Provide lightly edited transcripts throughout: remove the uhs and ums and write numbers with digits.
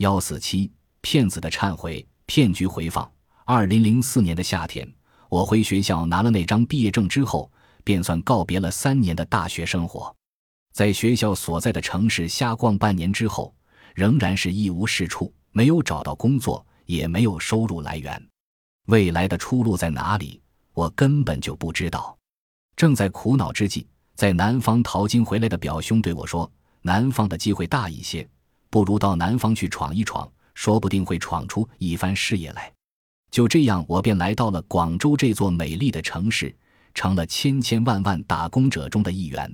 147骗子的忏悔骗局回放。2004年的夏天，我回学校拿了那张毕业证之后，便算告别了3年的大学生活。在学校所在的城市瞎逛半年之后，仍然是一无是处，没有找到工作，也没有收入来源。未来的出路在哪里，我根本就不知道。正在苦恼之际，在南方淘金回来的表兄对我说，南方的机会大一些，不如到南方去闯一闯，说不定会闯出一番事业来。就这样，我便来到了广州这座美丽的城市，成了千千万万打工者中的一员。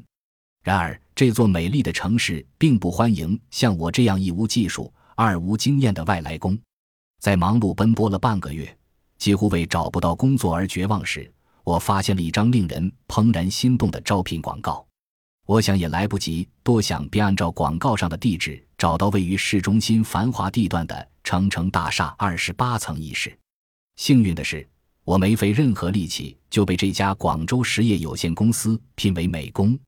然而，这座美丽的城市并不欢迎像我这样一无技术、二无经验的外来工。在忙碌奔波了半个月，几乎为找不到工作而绝望时，我发现了一张令人怦然心动的招聘广告。我想也来不及多想，便按照广告上的地址找到位于市中心繁华地段的城城大厦28层一室。幸运的是，我没费任何力气就被这家广州实业有限公司聘为美工。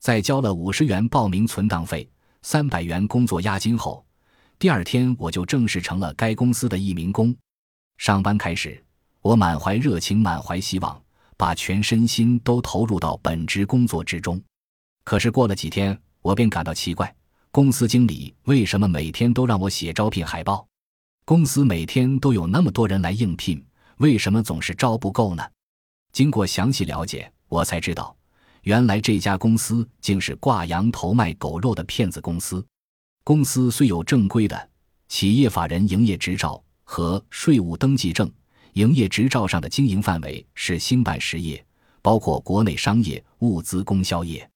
在交了50元报名存档费、300元工作押金后，第二天我就正式成了该公司的一名工。上班开始，我满怀热情，满怀希望，把全身心都投入到本职工作之中。可是过了几天，我便感到奇怪，公司经理为什么每天都让我写招聘海报？公司每天都有那么多人来应聘，为什么总是招不够呢？经过详细了解，我才知道，原来这家公司竟是挂羊头卖狗肉的骗子公司。公司虽有正规的企业法人营业执照和税务登记证，营业执照上的经营范围是兴办实业，包括国内商业、物资供销业。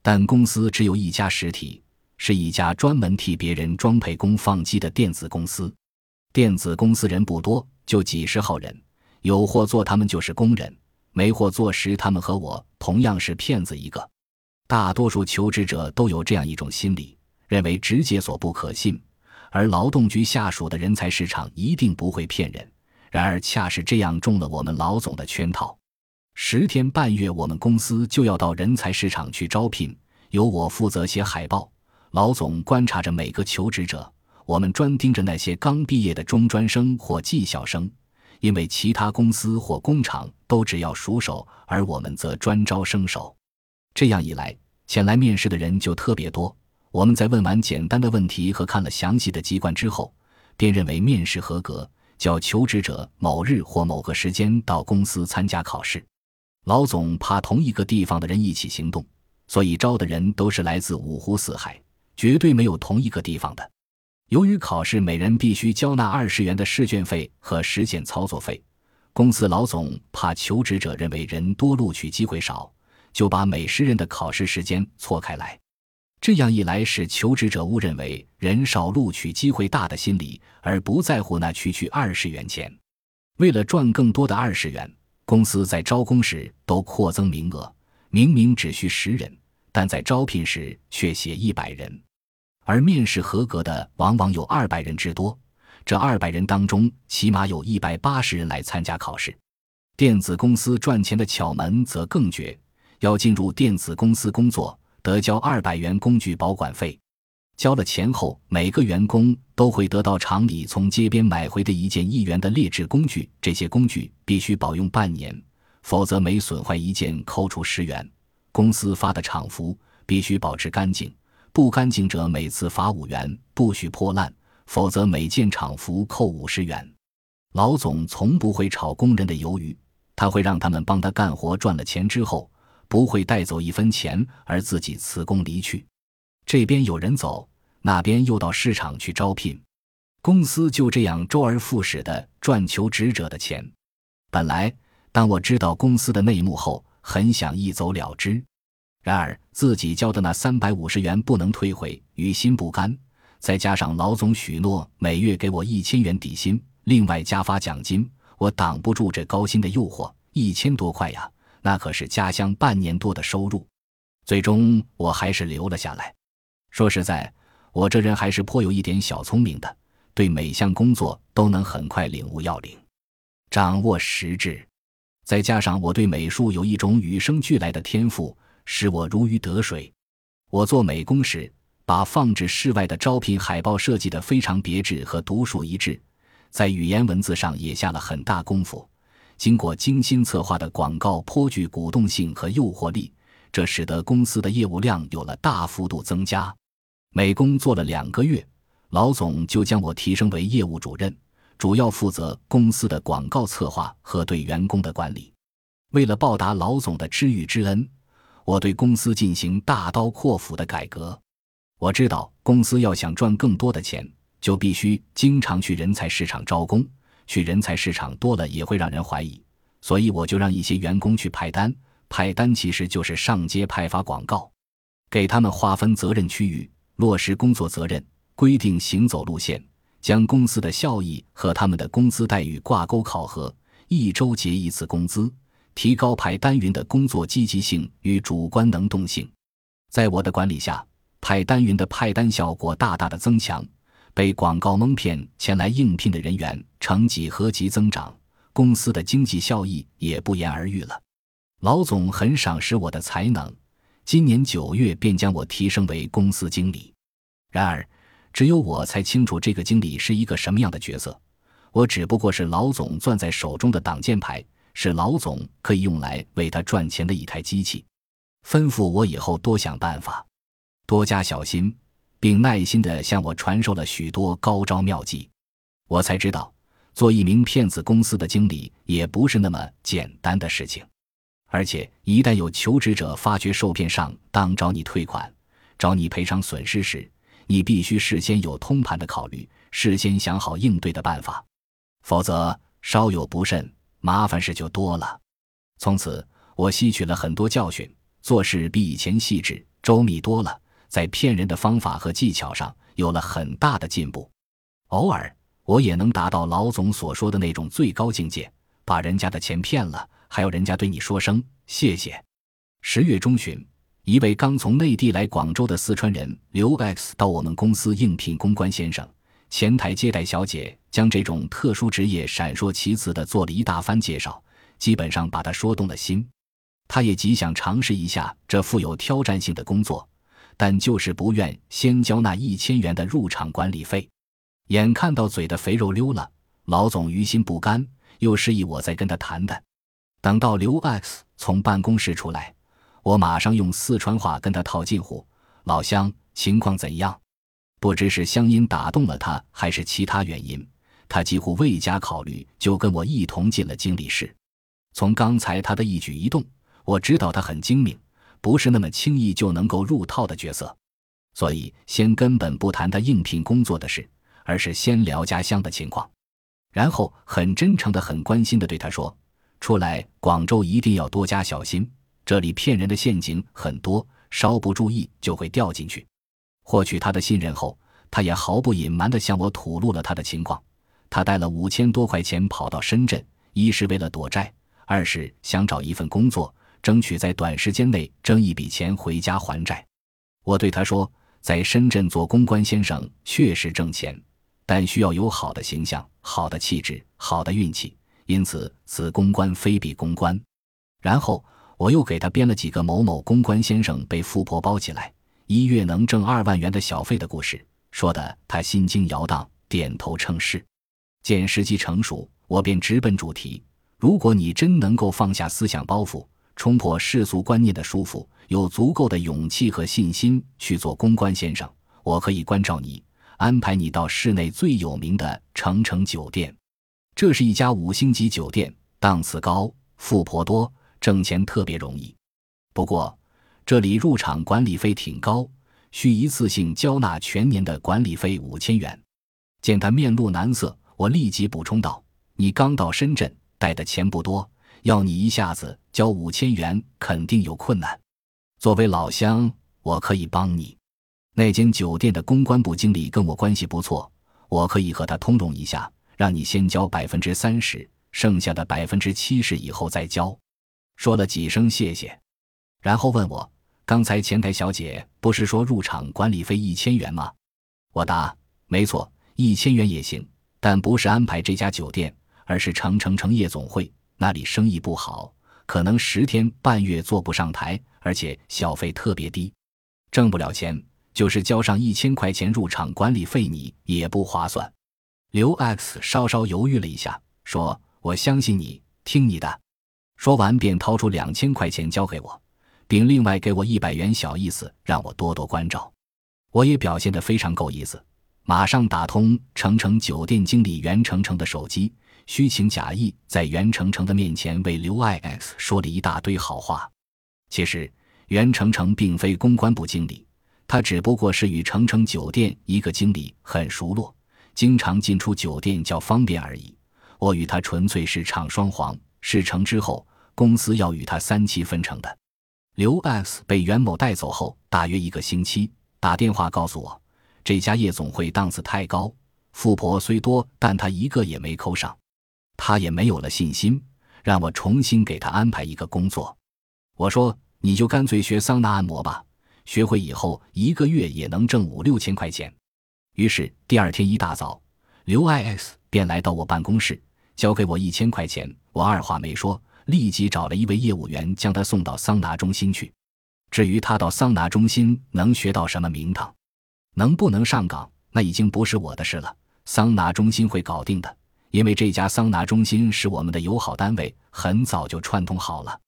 但公司只有一家实体，是一家专门替别人装配工放机的电子公司。电子公司人不多，就几10号人，有货做他们就是工人，没货做时他们和我同样是骗子一个。大多数求职者都有这样一种心理，认为直接所不可信，而劳动局下属的人才市场一定不会骗人。然而恰是这样中了我们老总的圈套。10天半月，我们公司就要到人才市场去招聘，由我负责写海报，老总观察着每个求职者，我们专盯着那些刚毕业的中专生或技校生，因为其他公司或工厂都只要熟手，而我们则专招生手。这样一来，前来面试的人就特别多。我们在问完简单的问题和看了详细的籍贯之后，便认为面试合格，叫求职者某日或某个时间到公司参加考试。老总怕同一个地方的人一起行动，所以招的人都是来自五湖四海，绝对没有同一个地方的。由于考试每人必须交纳20元的试卷费和10件操作费，公司老总怕求职者认为人多录取机会少，就把每10人的考试时间错开来。这样一来，使求职者误认为人少录取机会大的心理，而不在乎那区区20元钱。为了赚更多的20元，公司在招工时都扩增名额，明明只需10人，但在招聘时却写100人，而面试合格的往往有200人之多。这200人当中，起码有180人来参加考试。电子公司赚钱的窍门则更绝，要进入电子公司工作，得交200元工具保管费。交了钱后，每个员工都会得到厂里从街边买回的一件1元的劣质工具，这些工具必须保用半年，否则每损坏一件扣除10元。公司发的厂服必须保持干净，不干净者每次罚5元，不许破烂，否则每件厂服扣50元。老总从不会炒工人的鱿鱼，他会让他们帮他干活，赚了钱之后不会带走一分钱，而自己辞工离去。这边有人走，那边又到市场去招聘，公司就这样周而复始地赚求职者的钱。本来当我知道公司的内幕后，很想一走了之，然而自己交的那350元不能退回，于心不甘。再加上老总许诺每月给我1000元底薪，另外加发奖金，我挡不住这高薪的诱惑。1000多块呀，那可是家乡半年多的收入。最终我还是留了下来。说实在，我这人还是颇有一点小聪明的，对每项工作都能很快领悟要领，掌握实质。再加上我对美术有一种与生俱来的天赋，使我如鱼得水。我做美工时，把放置室外的招聘海报设计得非常别致和独树一帜，在语言文字上也下了很大功夫。经过精心策划的广告颇具鼓动性和诱惑力，这使得公司的业务量有了大幅度增加。美工做了2个月，老总就将我提升为业务主任，主要负责公司的广告策划和对员工的管理。为了报答老总的知遇之恩，我对公司进行大刀阔斧的改革。我知道公司要想赚更多的钱，就必须经常去人才市场招工，去人才市场多了也会让人怀疑，所以我就让一些员工去派单。派单其实就是上街派发广告，给他们划分责任区域，落实工作责任，规定行走路线，将公司的效益和他们的工资待遇挂钩考核，1周结一次工资，提高派单员的工作积极性与主观能动性。在我的管理下，派单员的派单效果大大的增强，被广告蒙骗前来应聘的人员呈几何级增长，公司的经济效益也不言而喻了。老总很赏识我的才能，今年9月便将我提升为公司经理。然而，只有我才清楚这个经理是一个什么样的角色，我只不过是老总攥在手中的挡箭牌，是老总可以用来为他赚钱的一台机器。吩咐我以后多想办法，多加小心，并耐心地向我传授了许多高招妙计。我才知道，做一名骗子公司的经理也不是那么简单的事情。而且一旦有求职者发觉受骗上当找你退款，找你赔偿损失时，你必须事先有通盘的考虑，事先想好应对的办法，否则稍有不慎，麻烦事就多了。从此我吸取了很多教训，做事比以前细致周密多了，在骗人的方法和技巧上有了很大的进步。偶尔我也能达到老总所说的那种最高境界，把人家的钱骗了，还有人家对你说声谢谢。10月中旬，一位刚从内地来广州的四川人刘 X 到我们公司应聘公关先生，前台接待小姐将这种特殊职业闪烁其词地做了一大番介绍，基本上把他说动了心。他也极想尝试一下这富有挑战性的工作，但就是不愿先交纳1000元的入场管理费。眼看到嘴的肥肉溜了，老总于心不甘，又示意我再跟他谈谈。等到刘 X 从办公室出来，我马上用四川话跟他套近乎：老乡，情况怎样？不知是乡音打动了他，还是其他原因，他几乎未加考虑就跟我一同进了经理室。从刚才他的一举一动，我知道他很精明，不是那么轻易就能够入套的角色，所以先根本不谈他应聘工作的事，而是先聊家乡的情况。然后很真诚的、很关心的对他说：出来广州一定要多加小心，这里骗人的陷阱很多，稍不注意就会掉进去。获取他的信任后，他也毫不隐瞒地向我吐露了他的情况。他带了5000多块钱跑到深圳，一是为了躲债，二是想找一份工作，争取在短时间内挣一笔钱回家还债。我对他说，在深圳做公关先生确实挣钱，但需要有好的形象、好的气质、好的运气，因此此公关非彼公关。然后我又给他编了几个某某公关先生被富婆包起来，1月能挣2万元的小费的故事，说的他心惊摇荡，点头称是。见时机成熟，我便直奔主题：如果你真能够放下思想包袱，冲破世俗观念的束缚，有足够的勇气和信心去做公关先生，我可以关照你，安排你到市内最有名的城酒店。这是一家5星级酒店，档次高，富婆多，挣钱特别容易。不过这里入场管理费挺高，需一次性交纳全年的管理费5000元。见他面露难色，我立即补充道：你刚到深圳，带的钱不多，要你一下子交5000元肯定有困难。作为老乡，我可以帮你。那间酒店的公关部经理跟我关系不错，我可以和他通融一下，让你先交30%，剩下的70%以后再交。说了几声谢谢，然后问我：刚才前台小姐不是说入场管理费1000元吗？我答：没错，1000元也行，但不是安排这家酒店，而是城夜总会，那里生意不好，可能10天半月做不上台，而且小费特别低，挣不了钱，就是交上1000块钱入场管理费你也不划算。刘 X 稍稍犹豫了一下，说，我相信你，听你的。说完便掏出2000块钱交给我，并另外给我100元小意思，让我多多关照。我也表现得非常够意思，马上打通程程酒店经理袁程程的手机，虚情假意在袁程程的面前为刘 IX 说了一大堆好话。其实袁程程并非公关部经理，他只不过是与程程酒店一个经理很熟络，经常进出酒店较方便而已。我与他纯粹是场双簧，事成之后公司要与他3期分成的。刘 X 被袁某带走后大约1个星期，打电话告诉我，这家夜总会档次太高，富婆虽多但他一个也没抠上，他也没有了信心，让我重新给他安排一个工作。我说，你就干脆学桑拿按摩吧，学会以后1个月也能挣5、6000块钱。于是第2天一大早，刘 IX 便来到我办公室，交给我1000块钱。我二话没说，立即找了一位业务员将他送到桑拿中心去。至于他到桑拿中心能学到什么名堂，能不能上岗，那已经不是我的事了，桑拿中心会搞定的，因为这家桑拿中心是我们的友好单位，很早就串通好了。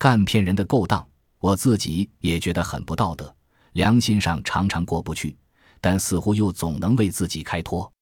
干骗人的勾当，我自己也觉得很不道德，良心上常常过不去，但似乎又总能为自己开脱。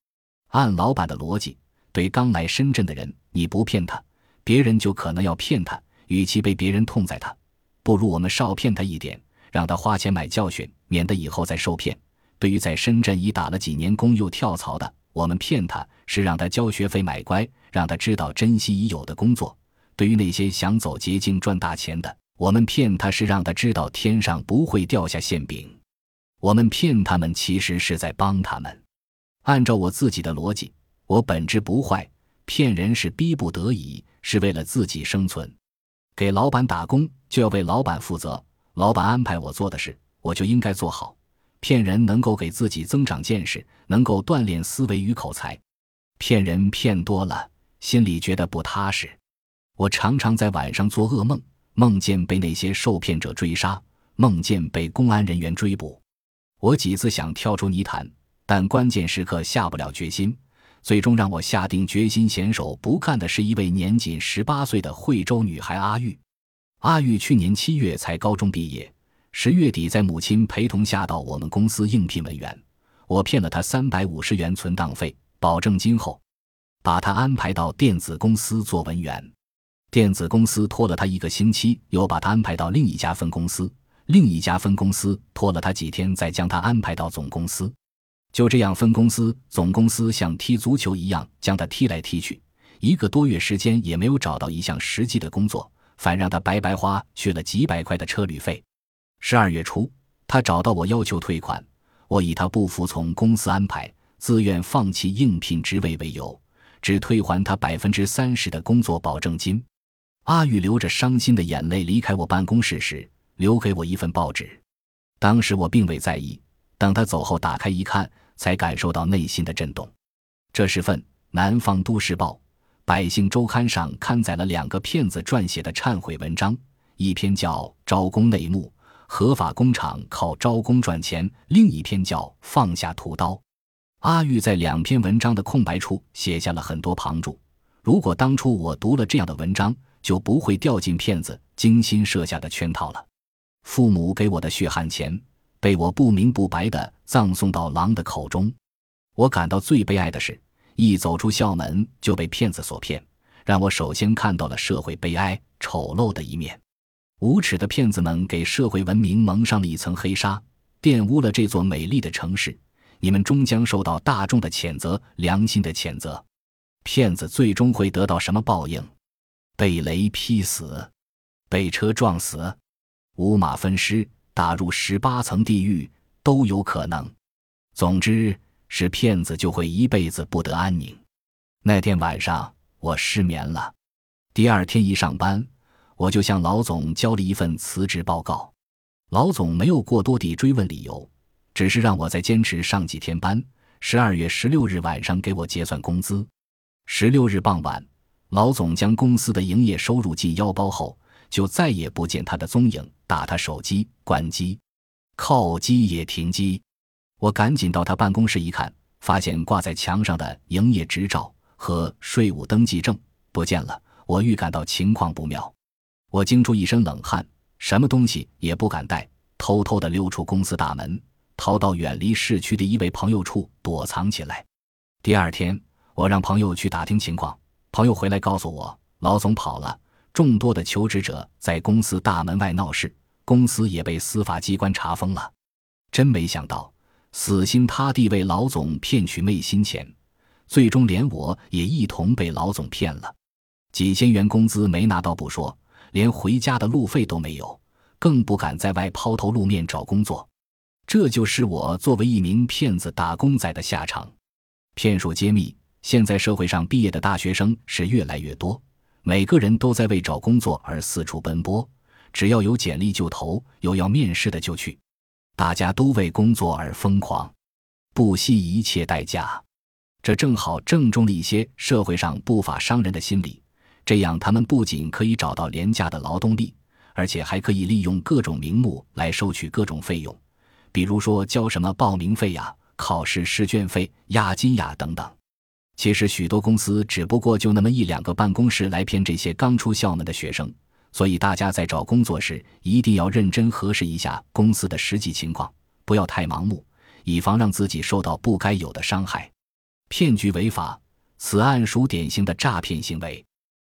按老板的逻辑，对刚来深圳的人，你不骗他，别人就可能要骗他，与其被别人痛宰他，不如我们少骗他一点，让他花钱买教训，免得以后再受骗。对于在深圳已打了几年工又跳槽的，我们骗他是让他交学费买乖，让他知道珍惜已有的工作。对于那些想走捷径赚大钱的，我们骗他是让他知道天上不会掉下馅饼。我们骗他们其实是在帮他们。按照我自己的逻辑，我本质不坏，骗人是逼不得已，是为了自己生存。给老板打工就要为老板负责，老板安排我做的事，我就应该做好。骗人能够给自己增长见识，能够锻炼思维与口才。骗人骗多了，心里觉得不踏实。我常常在晚上做噩梦，梦见被那些受骗者追杀，梦见被公安人员追捕。我几次想跳出泥潭，但关键时刻下不了决心。最终让我下定决心咸手不干的是一位年仅18岁的惠州女孩阿玉。阿玉去年7月才高中毕业，10月底在母亲陪同下到我们公司应聘文员。我骗了她350元存档费，保证今后把她安排到电子公司做文员。电子公司拖了她1个星期，又把她安排到另一家分公司，另一家分公司拖了她几天，再将她安排到总公司。就这样，分公司、总公司像踢足球一样将他踢来踢去，1个多月时间也没有找到一项实际的工作，反让他白白花去了几百块的车旅费。12月初，他找到我要求退款，我以他不服从公司安排，自愿放弃应聘职位为由，只退还他30%的工作保证金。阿玉流着伤心的眼泪离开我办公室时，留给我一份报纸。当时我并未在意，等他走后打开一看，才感受到内心的震动。这是份《南方都市报》《百姓周刊》上刊载了2个骗子撰写的忏悔文章，一篇叫《招工内幕》，合法工厂靠招工赚钱；另一篇叫《放下屠刀》。阿玉在2篇文章的空白处写下了很多旁注。如果当初我读了这样的文章，就不会掉进骗子精心设下的圈套了。父母给我的血汗钱被我不明不白地葬送到狼的口中。我感到最悲哀的是，一走出校门就被骗子所骗，让我首先看到了社会悲哀丑陋的一面。无耻的骗子们给社会文明蒙上了一层黑纱，玷污了这座美丽的城市，你们终将受到大众的谴责，良心的谴责。骗子最终会得到什么报应？被雷劈死，被车撞死，五马分尸，打入18层地狱都有可能。总之是骗子就会一辈子不得安宁。那天晚上我失眠了，第2天一上班，我就向老总交了一份辞职报告。老总没有过多地追问理由，只是让我再坚持上几天班，12月16日晚上给我结算工资。16日傍晚，老总将公司的营业收入进腰包后，就再也不见他的踪影，打他手机，关机，扣机也停机。我赶紧到他办公室一看，发现挂在墙上的营业执照和税务登记证不见了，我预感到情况不妙。我惊出一身冷汗，什么东西也不敢带，偷偷地溜出公司大门，逃到远离市区的一位朋友处躲藏起来。第二天，我让朋友去打听情况，朋友回来告诉我，老总跑了，众多的求职者在公司大门外闹事，公司也被司法机关查封了。真没想到，死心塌地为老总骗取昧心钱，最终连我也一同被老总骗了。几千元工资没拿到不说，连回家的路费都没有，更不敢在外抛头露面找工作。这就是我作为一名骗子打工仔的下场。骗术揭秘，现在社会上毕业的大学生是越来越多，每个人都在为找工作而四处奔波，只要有简历就投，有要面试的就去，大家都为工作而疯狂，不惜一切代价。这正好正中了一些社会上不法商人的心理，这样他们不仅可以找到廉价的劳动力，而且还可以利用各种名目来收取各种费用，比如说交什么报名费呀、考试试卷费、押金呀等等。其实许多公司只不过就那么一两个办公室来骗这些刚出校门的学生，所以大家在找工作时一定要认真核实一下公司的实际情况，不要太盲目，以防让自己受到不该有的伤害。骗局违法，此案属典型的诈骗行为。